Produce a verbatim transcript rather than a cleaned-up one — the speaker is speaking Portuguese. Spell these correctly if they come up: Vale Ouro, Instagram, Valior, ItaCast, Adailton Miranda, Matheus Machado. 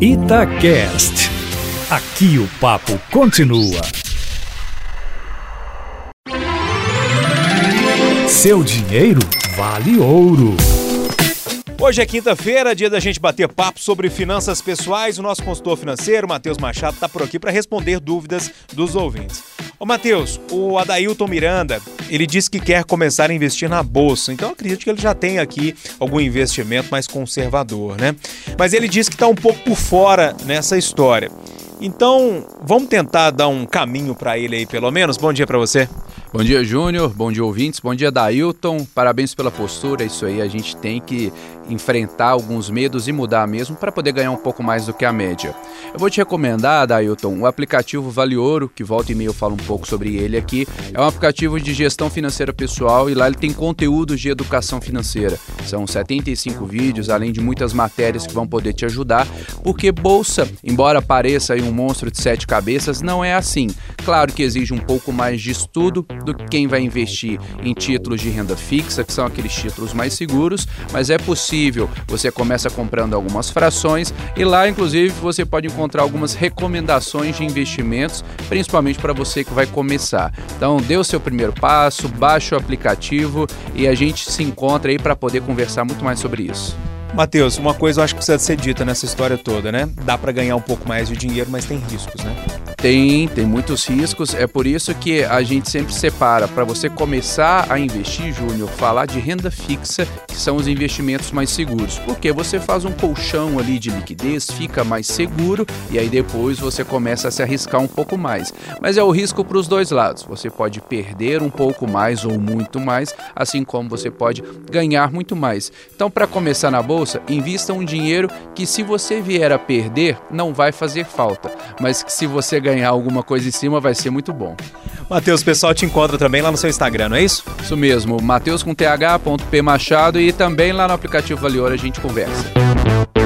ItaCast. Aqui o papo continua. Seu dinheiro vale ouro. Hoje é quinta-feira, dia da gente bater papo sobre finanças pessoais. O nosso consultor financeiro, Matheus Machado, está por aqui para responder dúvidas dos ouvintes. Ô Matheus, o Adailton Miranda, ele disse que quer começar a investir na Bolsa, então eu acredito que ele já tem aqui algum investimento mais conservador, né? Mas ele disse que está um pouco por fora nessa história. Então, vamos tentar dar um caminho para ele aí, pelo menos. Bom dia para você. Bom dia, Júnior. Bom dia, ouvintes. Bom dia, Adailton. Parabéns pela postura. Isso aí, a gente tem que enfrentar alguns medos e mudar mesmo para poder ganhar um pouco mais do que a média. Eu vou te recomendar, Adailton, o aplicativo Vale Ouro, que volta e meia eu falo um pouco sobre ele aqui. É um aplicativo de gestão financeira pessoal e lá ele tem conteúdos de educação financeira. São setenta e cinco vídeos, além de muitas matérias que vão poder te ajudar, porque bolsa, embora pareça aí um monstro de sete cabeças, não é assim. Claro que exige um pouco mais de estudo do que quem vai investir em títulos de renda fixa, que são aqueles títulos mais seguros, mas é possível. Você começa comprando algumas frações e lá, inclusive, você pode encontrar algumas recomendações de investimentos, principalmente para você que vai começar. Então, dê o seu primeiro passo, baixa o aplicativo e a gente se encontra aí para poder conversar muito mais sobre isso. Matheus, uma coisa eu acho que precisa ser dita nessa história toda, né? Dá para ganhar um pouco mais de dinheiro, mas tem riscos, né? Tem, tem muitos riscos. É por isso que a gente sempre separa para você começar a investir, Júnior, falar de renda fixa, que são os investimentos mais seguros. Porque você faz um colchão ali de liquidez, fica mais seguro e aí depois você começa a se arriscar um pouco mais. Mas é o risco para os dois lados. Você pode perder um pouco mais ou muito mais, assim como você pode ganhar muito mais. Então, para começar na bolsa, invista um dinheiro que, se você vier a perder, não vai fazer falta, mas que, se você ganhar alguma coisa em cima, vai ser muito bom. Matheus, o pessoal te encontra também lá no seu Instagram, não é isso? Isso mesmo, Matheus com th ponto p machado e também lá no aplicativo Valior a gente conversa.